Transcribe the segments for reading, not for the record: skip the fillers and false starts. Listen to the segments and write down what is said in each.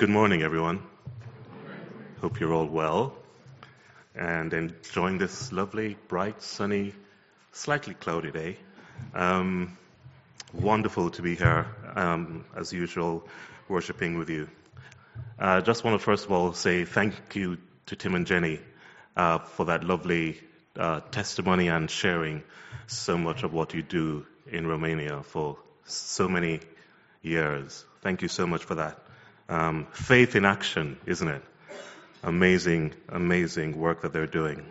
Good morning, everyone. Hope you're all well and enjoying this lovely, bright, sunny, slightly cloudy day. Wonderful to be here, as usual, worshiping with you. Just want to first of all say thank you to Tim and Jenny for that lovely testimony and sharing so much of what you do in Romania for so many years. Thank you so much for that. Faith in action, isn't it? Amazing, amazing work that they're doing.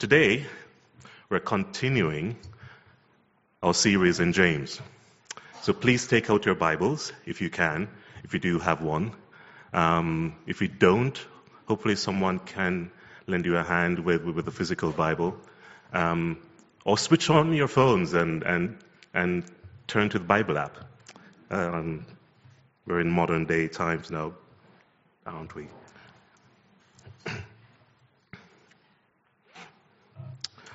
Today, we're continuing our series in James. So please take out your Bibles, if you can, if you do have one. If you don't, hopefully someone can lend you a hand with a physical Bible. Or switch on your phones and turn to the Bible app. We're in modern day times now, aren't we?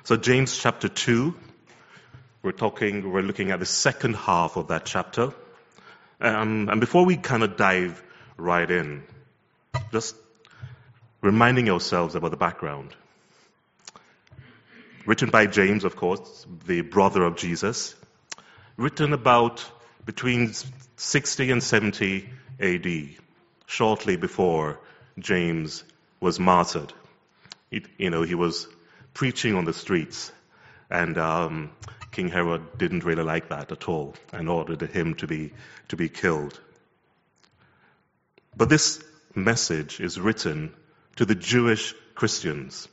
So James chapter 2, we're looking at the second half of that chapter. And before we kind of dive right in, just reminding ourselves about the background. Written by James, of course, the brother of Jesus, written about between 60 and 70 AD, shortly before James was martyred. He was preaching on the streets, and King Herod didn't really like that at all and ordered him to be killed. But this message is written to the Jewish Christians,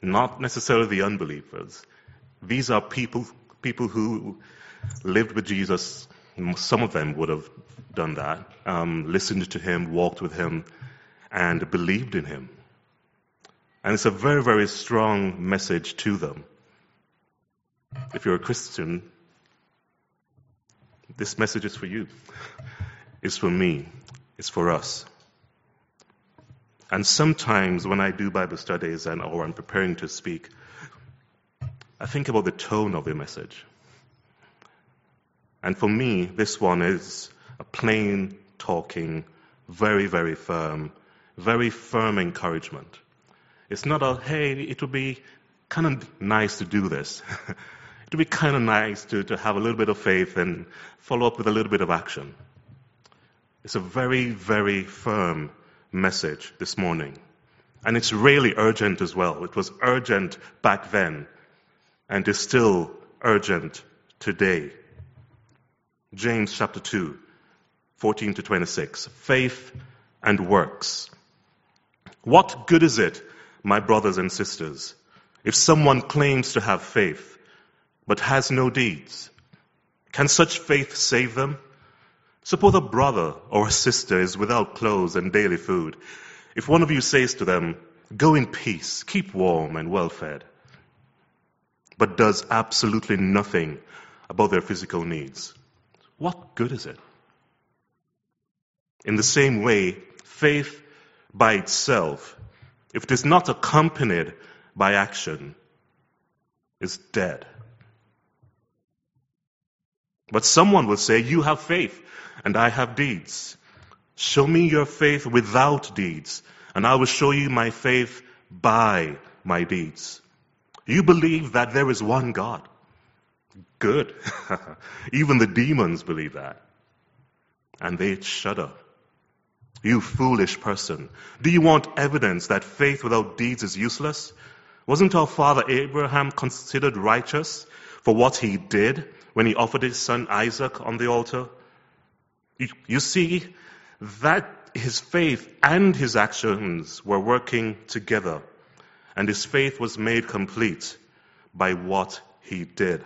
not necessarily the unbelievers. These are people who lived with Jesus. Some of them would have done that, listened to him, walked with him, and believed in him. And it's a very, very strong message to them. If you're a Christian, this message is for you. It's for me. It's for us. And sometimes when I do Bible studies or I'm preparing to speak, I think about the tone of the message. And for me, this one is a plain talking, very, very firm encouragement. It's not a, hey, it would be kind of nice to do this. It would be kind of nice to have a little bit of faith and follow up with a little bit of action. It's a very, very firm message this morning. And it's really urgent as well. It was urgent back then and is still urgent today. James chapter 2, 14 to 26, faith and works. What good is it, my brothers and sisters, if someone claims to have faith but has no deeds? Can such faith save them? Suppose a brother or a sister is without clothes and daily food. If one of you says to them, go in peace, keep warm and well fed, but does absolutely nothing about their physical needs, what good is it? In the same way, faith by itself, if it is not accompanied by action, is dead. But someone will say, you have faith, and I have deeds. Show me your faith without deeds, and I will show you my faith by my deeds. You believe that there is one God. Good. Even the demons believe that. And they shudder. You foolish person. Do you want evidence that faith without deeds is useless? Wasn't our father Abraham considered righteous for what he did when he offered his son Isaac on the altar? You see, that his faith and his actions were working together, and his faith was made complete by what he did.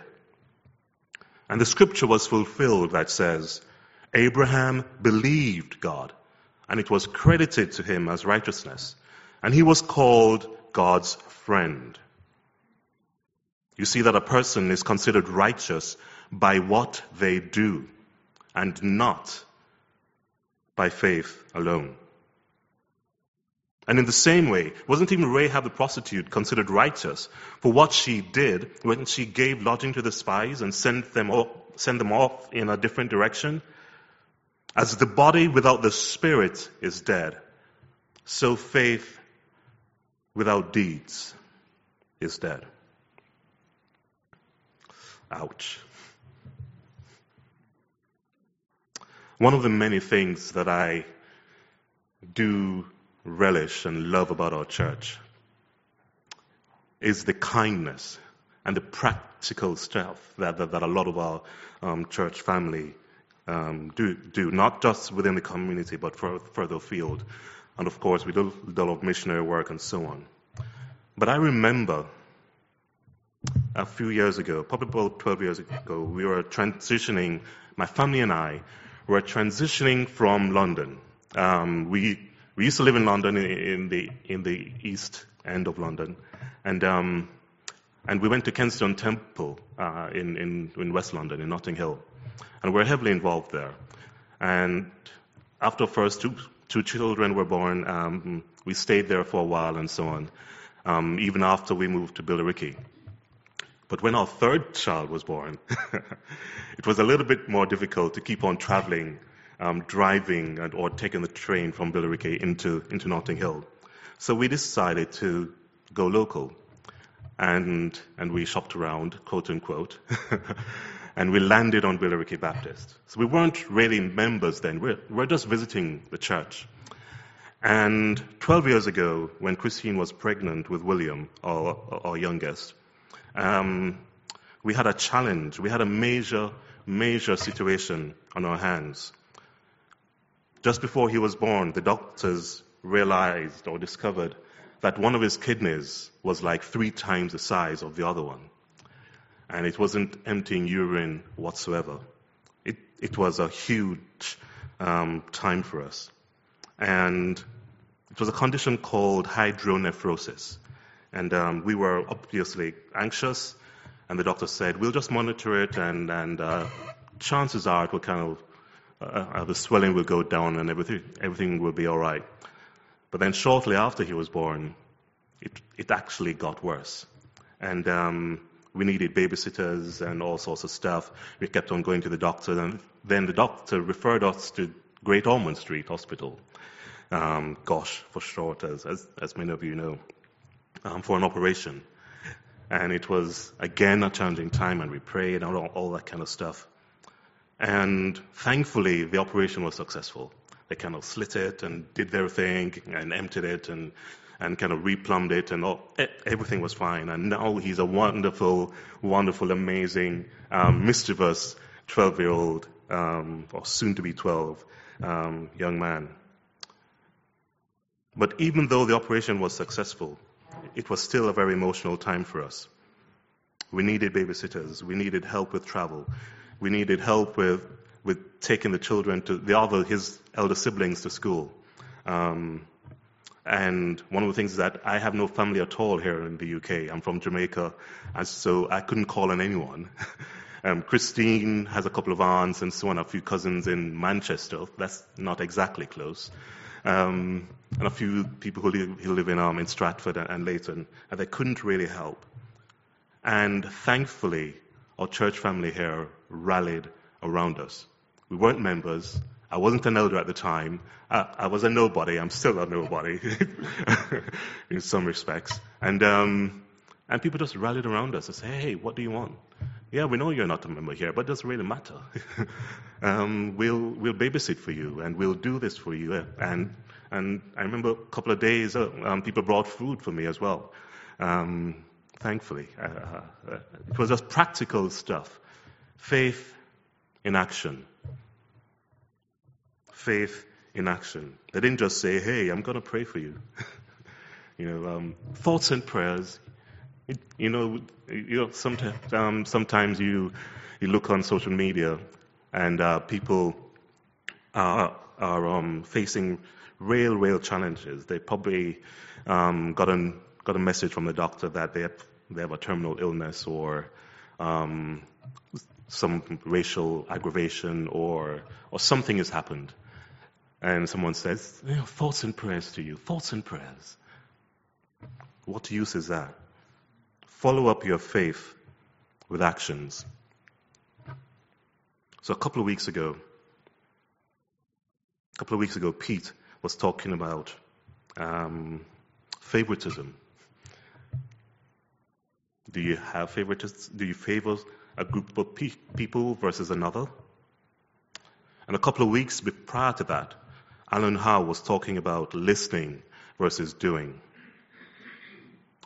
And the scripture was fulfilled that says, Abraham believed God, and it was credited to him as righteousness, and he was called God's friend. You see that a person is considered righteous by what they do, and not by faith alone. And in the same way, wasn't even Rahab the prostitute considered righteous for what she did when she gave lodging to the spies and sent them off in a different direction? As the body without the spirit is dead, so faith without deeds is dead. Ouch. One of the many things that I do relish and love about our church is the kindness and the practical stuff that a lot of our church family do, not just within the community, but further afield. And of course, we do a lot of missionary work and so on. But I remember a few years ago, probably about 12 years ago, we were transitioning, my family and I were transitioning from London. We used to live in London, in the east end of London, and we went to Kenstone Temple in West London, in Notting Hill, and we were heavily involved there. And after the first two children were born, we stayed there for a while and so on, even after we moved to Billericay. But when our third child was born, it was a little bit more difficult to keep on traveling, driving or taking the train from Billericay into Notting Hill. So we decided to go local, and we shopped around, quote unquote, and we landed on Billericay Baptist. So we weren't really members then, we're just visiting the church. And 12 years ago, when Christine was pregnant with William, our youngest, we had a challenge. We had a major situation on our hands. Just before he was born, the doctors realized or discovered that one of his kidneys was like 3 times the size of the other one. And it wasn't emptying urine whatsoever. It was a huge time for us. And it was a condition called hydronephrosis. And we were obviously anxious, and the doctor said, we'll just monitor it, and chances are it will the swelling will go down and everything will be all right. But then shortly after he was born, it actually got worse. And we needed babysitters and all sorts of stuff. We kept on going to the doctor, and then the doctor referred us to Great Ormond Street Hospital, GOSH for short, as many of you know. For an operation. And it was, again, a challenging time, and we prayed and all that kind of stuff. And thankfully, the operation was successful. They kind of slit it and did their thing and emptied it and kind of replumbed it, and everything was fine. And now he's a wonderful, wonderful, amazing, mischievous 12-year-old, or soon-to-be 12, young man. But even though the operation was successful, it was still a very emotional time for us. We needed babysitters. We needed help with travel. We needed help with taking the children to his elder siblings to school. And one of the things is that I have no family at all here in the UK. I'm from Jamaica, and so I couldn't call on anyone. Christine has a couple of aunts and so on, a few cousins in Manchester. That's not exactly close. And a few people who live in Stratford and Leighton, and they couldn't really help. And thankfully, our church family here rallied around us. We weren't members. I wasn't an elder at the time. I was a nobody. I'm still a nobody in some respects. And people just rallied around us and said, hey, what do you want? Yeah, we know you're not a member here, but it doesn't really matter. We'll babysit for you, and we'll do this for you. And I remember a couple of days, people brought food for me as well, thankfully. It was just practical stuff. Faith in action. Faith in action. They didn't just say, hey, I'm going to pray for you. Thoughts and prayers. Sometimes you look on social media, and people are facing real challenges. They probably got a message from the doctor that they have a terminal illness, or some racial aggravation, or something has happened, and someone says, thoughts and prayers to you. Thoughts and prayers. What use is that? Follow up your faith with actions. So a couple of weeks ago, A couple of weeks ago, Pete was talking about favoritism. Do you have favoritism? Do you favor a group of people versus another? And a couple of weeks prior to that, Alan Howe was talking about listening versus doing.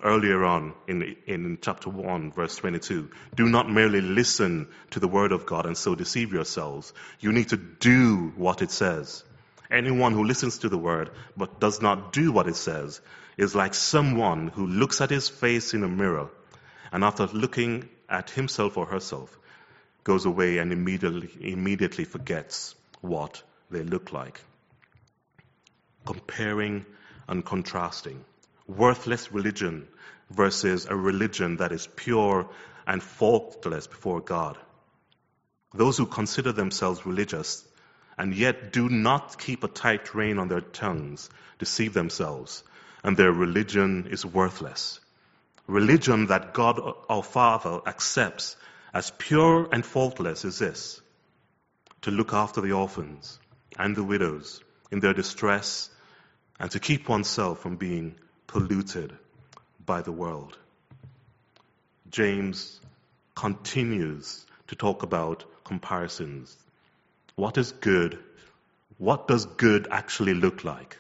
Earlier on in chapter 1, verse 22, do not merely listen to the word of God and so deceive yourselves. You need to do what it says. Anyone who listens to the word but does not do what it says is like someone who looks at his face in a mirror and after looking at himself or herself goes away and immediately forgets what they look like. Comparing and contrasting. Worthless religion versus a religion that is pure and faultless before God. Those who consider themselves religious and yet do not keep a tight rein on their tongues deceive themselves, and their religion is worthless. Religion that God our Father accepts as pure and faultless is this: to look after the orphans and the widows in their distress and to keep oneself from being polluted by the world. James continues to talk about comparisons. What is good? What does good actually look like?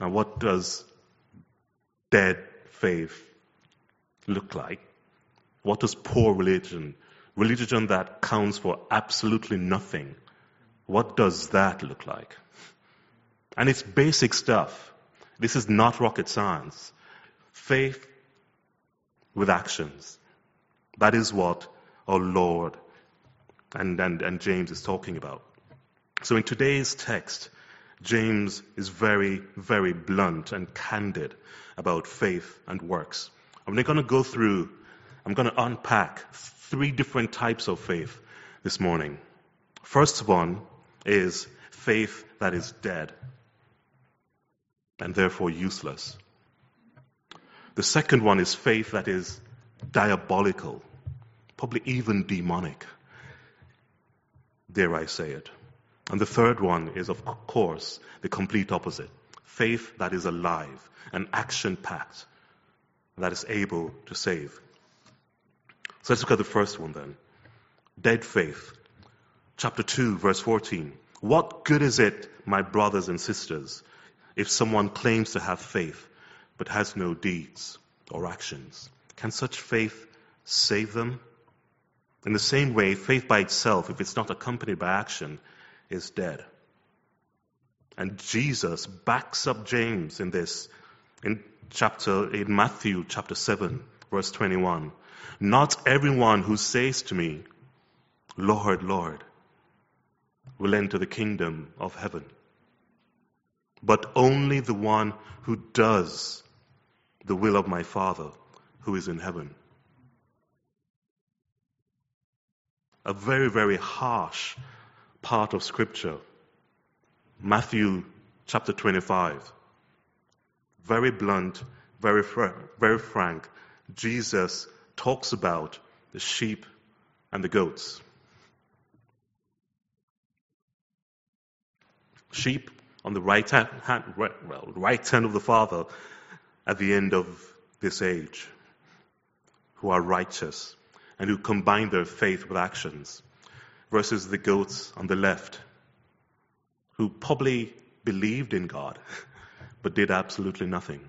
And what does dead faith look like? What does poor religion, religion that counts for absolutely nothing, what does that look like? And it's basic stuff. This is not rocket science. Faith with actions. That is what our Lord and James is talking about. So in today's text, James is very, very blunt and candid about faith and works. I'm going to unpack three different types of faith this morning. First one is faith that is dead and therefore useless. The second one is faith that is diabolical, probably even demonic, dare I say it. And the third one is, of course, the complete opposite, faith that is alive, an action-packed, that is able to save. So let's look at the first one then, dead faith. Chapter 2, verse 14, what good is it, my brothers and sisters, if someone claims to have faith but has no deeds or actions? Can such faith save them? In the same way, faith by itself, if it's not accompanied by action, is dead. And Jesus backs up James in this, in Matthew chapter 7, verse 21. Not everyone who says to me, Lord, Lord, will enter the kingdom of heaven, but only the one who does the will of my Father who is in heaven. A very, very harsh part of Scripture. Matthew chapter 25. Very blunt, very frank. Jesus talks about the sheep and the goats. Sheep on the right hand of the Father at the end of this age, who are righteous and who combine their faith with actions, versus the goats on the left, who probably believed in God but did absolutely nothing.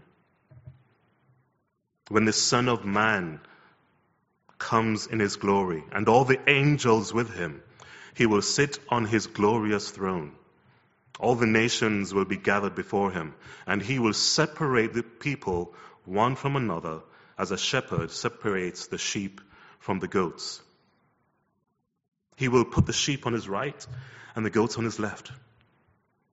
When the Son of Man comes in his glory and all the angels with him, he will sit on his glorious throne. All the nations will be gathered before him, and he will separate the people one from another as a shepherd separates the sheep from the goats. He will put the sheep on his right and the goats on his left.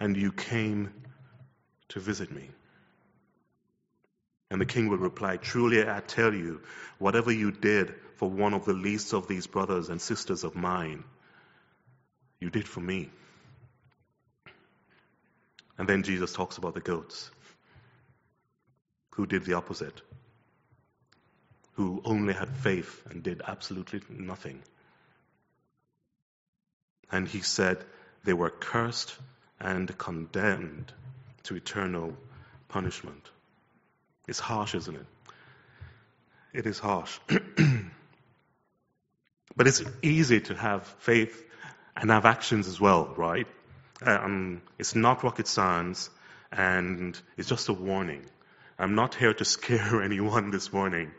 and you came to visit me." And the king would reply, "Truly I tell you, whatever you did for one of the least of these brothers and sisters of mine, you did for me." And then Jesus talks about the goats, who did the opposite, who only had faith and did absolutely nothing. And he said they were cursed and condemned to eternal punishment. It's harsh, isn't it? It is harsh. But it's easy to have faith and have actions as well, right? It's not rocket science, and it's just a warning. I'm not here to scare anyone this morning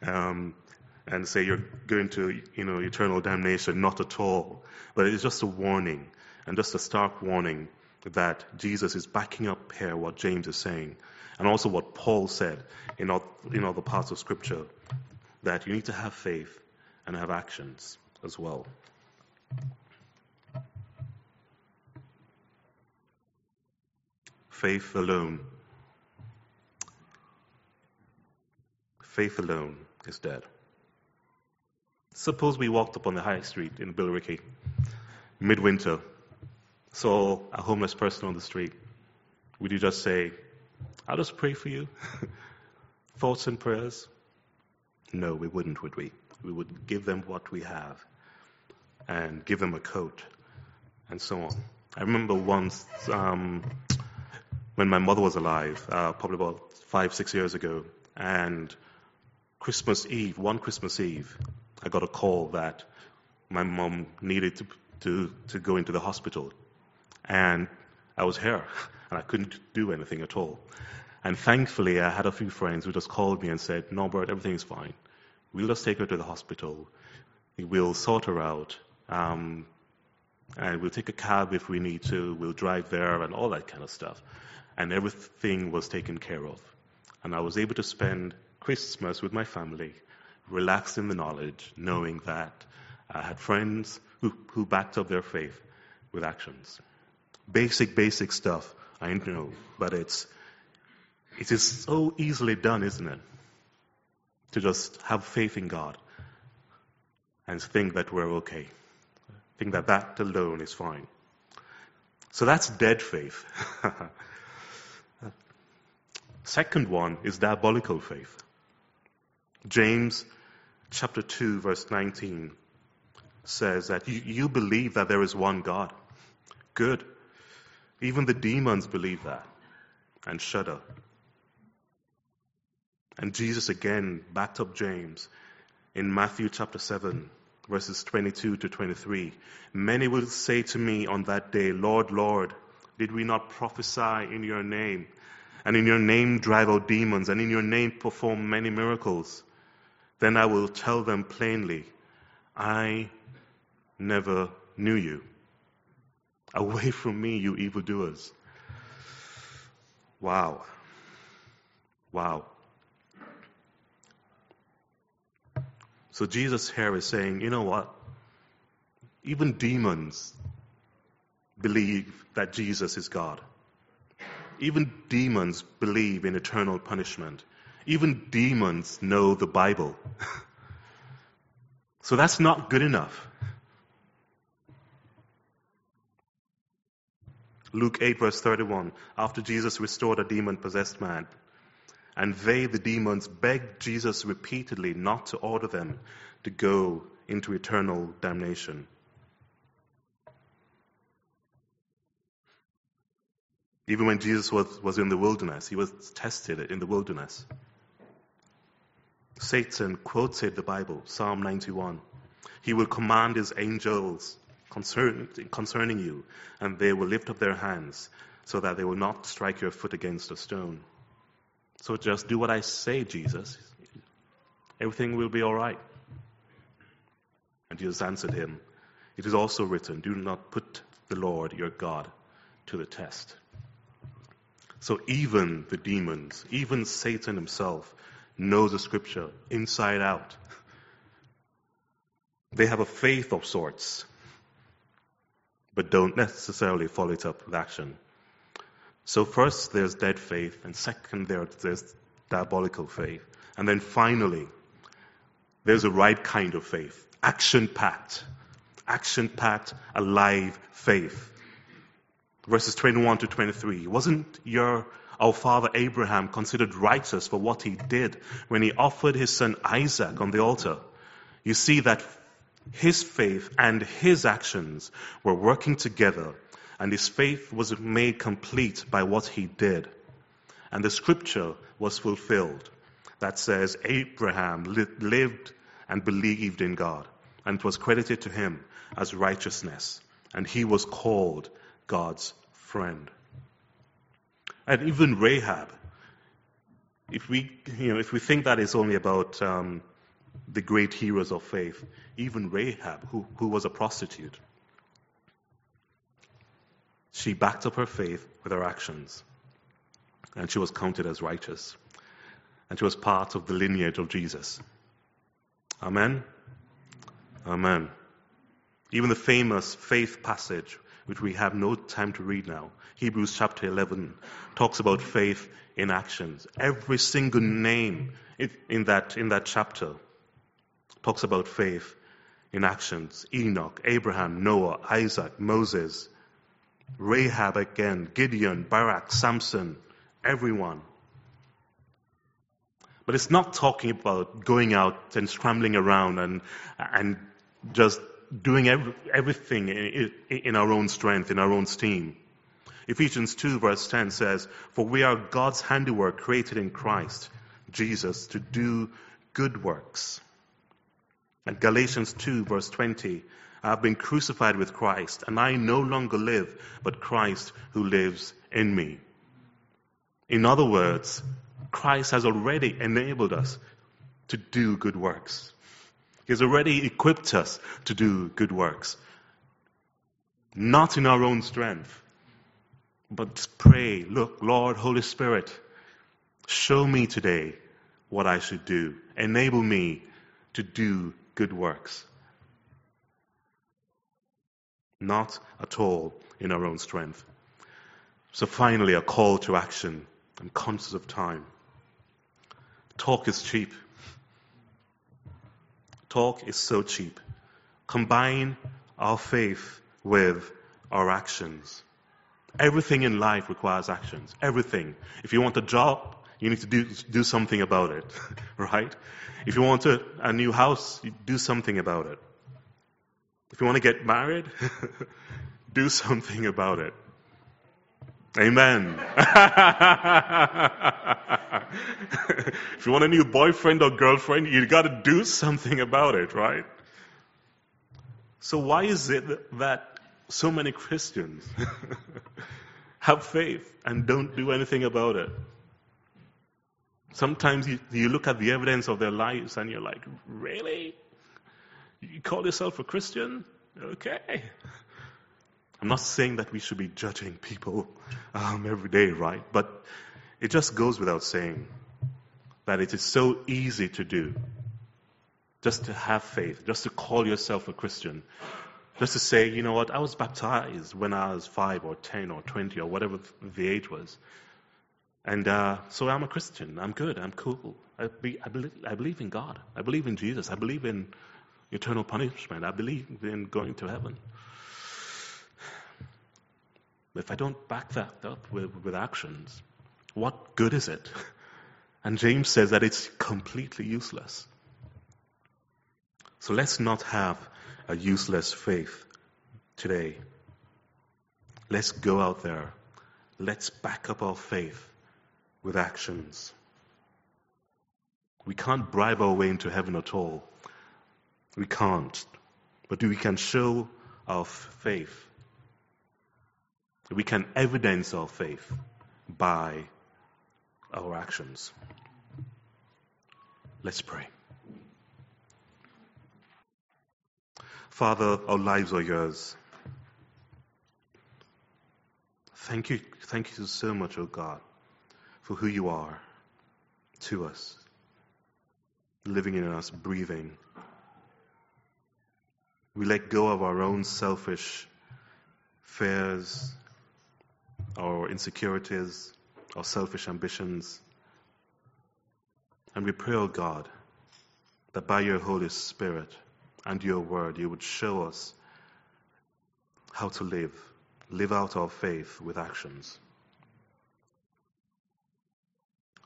and say you're going to eternal damnation. Not at all. But it's just a warning, and just a stark warning that Jesus is backing up here what James is saying, and also what Paul said in other parts of Scripture, that you need to have faith and have actions as well. Faith alone. Faith alone is dead. Suppose we walked up on the high street in Billericay, midwinter, saw a homeless person on the street. Would you just say, "I'll just pray for you"? Thoughts and prayers? No, we wouldn't, would we? We would give them what we have and give them a coat and so on. I remember once when my mother was alive, probably about 5-6 years ago, and one Christmas Eve, I got a call that my mom needed to go into the hospital, and I was here and I couldn't do anything at all. And thankfully I had a few friends who just called me and said, "No, Bert, everything's fine. We'll just take her to the hospital. We'll sort her out, and we'll take a cab if we need to. We'll drive there," and all that kind of stuff. And everything was taken care of, and I was able to spend Christmas with my family, relaxed in the knowledge, knowing that I had friends who backed up their faith with actions. Basic stuff, I know, but it is so easily done, isn't it? To just have faith in God and think that we're okay. Think that alone is fine. So that's dead faith. Second one is diabolical faith. James chapter 2 verse 19 says that you believe that there is one God. Good. Even the demons believe that and shudder. And Jesus again backed up James in Matthew chapter 7 verses 22 to 23. "Many will say to me on that day, 'Lord, Lord, did we not prophesy in your name? And in your name drive out demons, and in your name perform many miracles?' Then I will tell them plainly, 'I never knew you. Away from me, you evildoers.'" Wow. So Jesus here is saying, you know what? Even demons believe that Jesus is God. Even demons believe in eternal punishment. Even demons know the Bible. So that's not good enough. Luke 8 verse 31, after Jesus restored a demon-possessed man, and the demons, begged Jesus repeatedly not to order them to go into eternal damnation. Even when Jesus was in the wilderness, he was tested in the wilderness. Satan quoted the Bible, Psalm 91. "He will command his angels concerning you, and they will lift up their hands so that they will not strike your foot against a stone." So just do what I say, Jesus. Everything will be all right. And Jesus answered him, "It is also written, 'Do not put the Lord your God to the test.'" So even the demons, even Satan himself, knows the Scripture inside out. They have a faith of sorts, but don't necessarily follow it up with action. So first, there's dead faith, and second, there's diabolical faith. And then finally, there's a right kind of faith, action-packed, alive faith. Verses 21 to 23, wasn't our father Abraham considered righteous for what he did when he offered his son Isaac on the altar? You see that his faith and his actions were working together, and his faith was made complete by what he did. And the scripture was fulfilled that says Abraham lived and believed in God, and it was credited to him as righteousness, and he was called God's friend. And even Rahab, if we think that it's only about the great heroes of faith, even Rahab, who was a prostitute, she backed up her faith with her actions, and she was counted as righteous, and she was part of the lineage of Jesus. Amen? Amen. Even the famous faith passage, which we have no time to read now, Hebrews chapter 11, talks about faith in actions. Every single name in that chapter talks about faith in actions. Enoch, Abraham, Noah, Isaac, Moses, Rahab again, Gideon, Barak, Samson, everyone. But it's not talking about going out and scrambling around and just doing everything in our own strength, in our own steam. Ephesians 2 verse 10 says, "For we are God's handiwork, created in Christ Jesus to do good works." And Galatians 2 verse 20, "I have been crucified with Christ, and I no longer live, but Christ who lives in me." In other words, Christ has already enabled us to do good works. He has already equipped us to do good works. Not in our own strength, but pray, "Look, Lord, Holy Spirit, show me today what I should do. Enable me to do good works." Not at all in our own strength. So finally, a call to action. I'm conscious of time. Talk is cheap. Talk is so cheap. Combine our faith with our actions. Everything in life requires actions. Everything. If you want a job, you need to do something about it, right? If you want a new house, you do something about it. If you want to get married, do something about it. Amen. If you want a new boyfriend or girlfriend, you got to do something about it, right? So why is it that so many Christians have faith and don't do anything about it? Sometimes you look at the evidence of their lives and you're like, really? You call yourself a Christian? Okay. I'm not saying that we should be judging people every day, right? But it just goes without saying that it is so easy to do, just to have faith, just to call yourself a Christian, just to say, you know what, I was baptized when I was 5 or 10 or 20 or whatever the age was. And so I'm a Christian. I'm good. I'm cool. I believe in God. I believe in Jesus. I believe in eternal punishment. I believe in going to heaven. If I don't back that up with actions, what good is it? And James says that it's completely useless. So let's not have a useless faith today. Let's go out there. Let's back up our faith with actions. We can't bribe our way into heaven at all. We can't. But we can show our faith. We can evidence our faith by our actions. Let's pray. Father, our lives are yours. Thank you so much, O God, for who you are to us, living in us, breathing. We let go of our own selfish fears, our insecurities, our selfish ambitions. And we pray, O God, that by your Holy Spirit and your word, you would show us how to live out our faith with actions.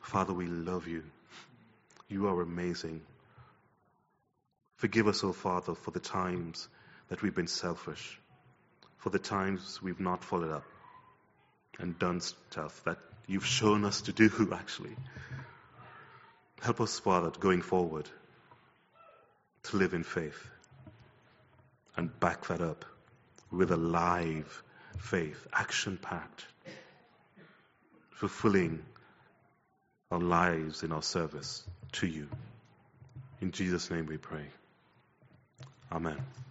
Father, we love you. You are amazing. Forgive us, O Father, for the times that we've been selfish, for the times we've not followed up and done stuff that you've shown us to do, actually. Help us, Father, going forward, to live in faith and back that up with a live faith, action-packed, fulfilling our lives in our service to you. In Jesus' name we pray. Amen.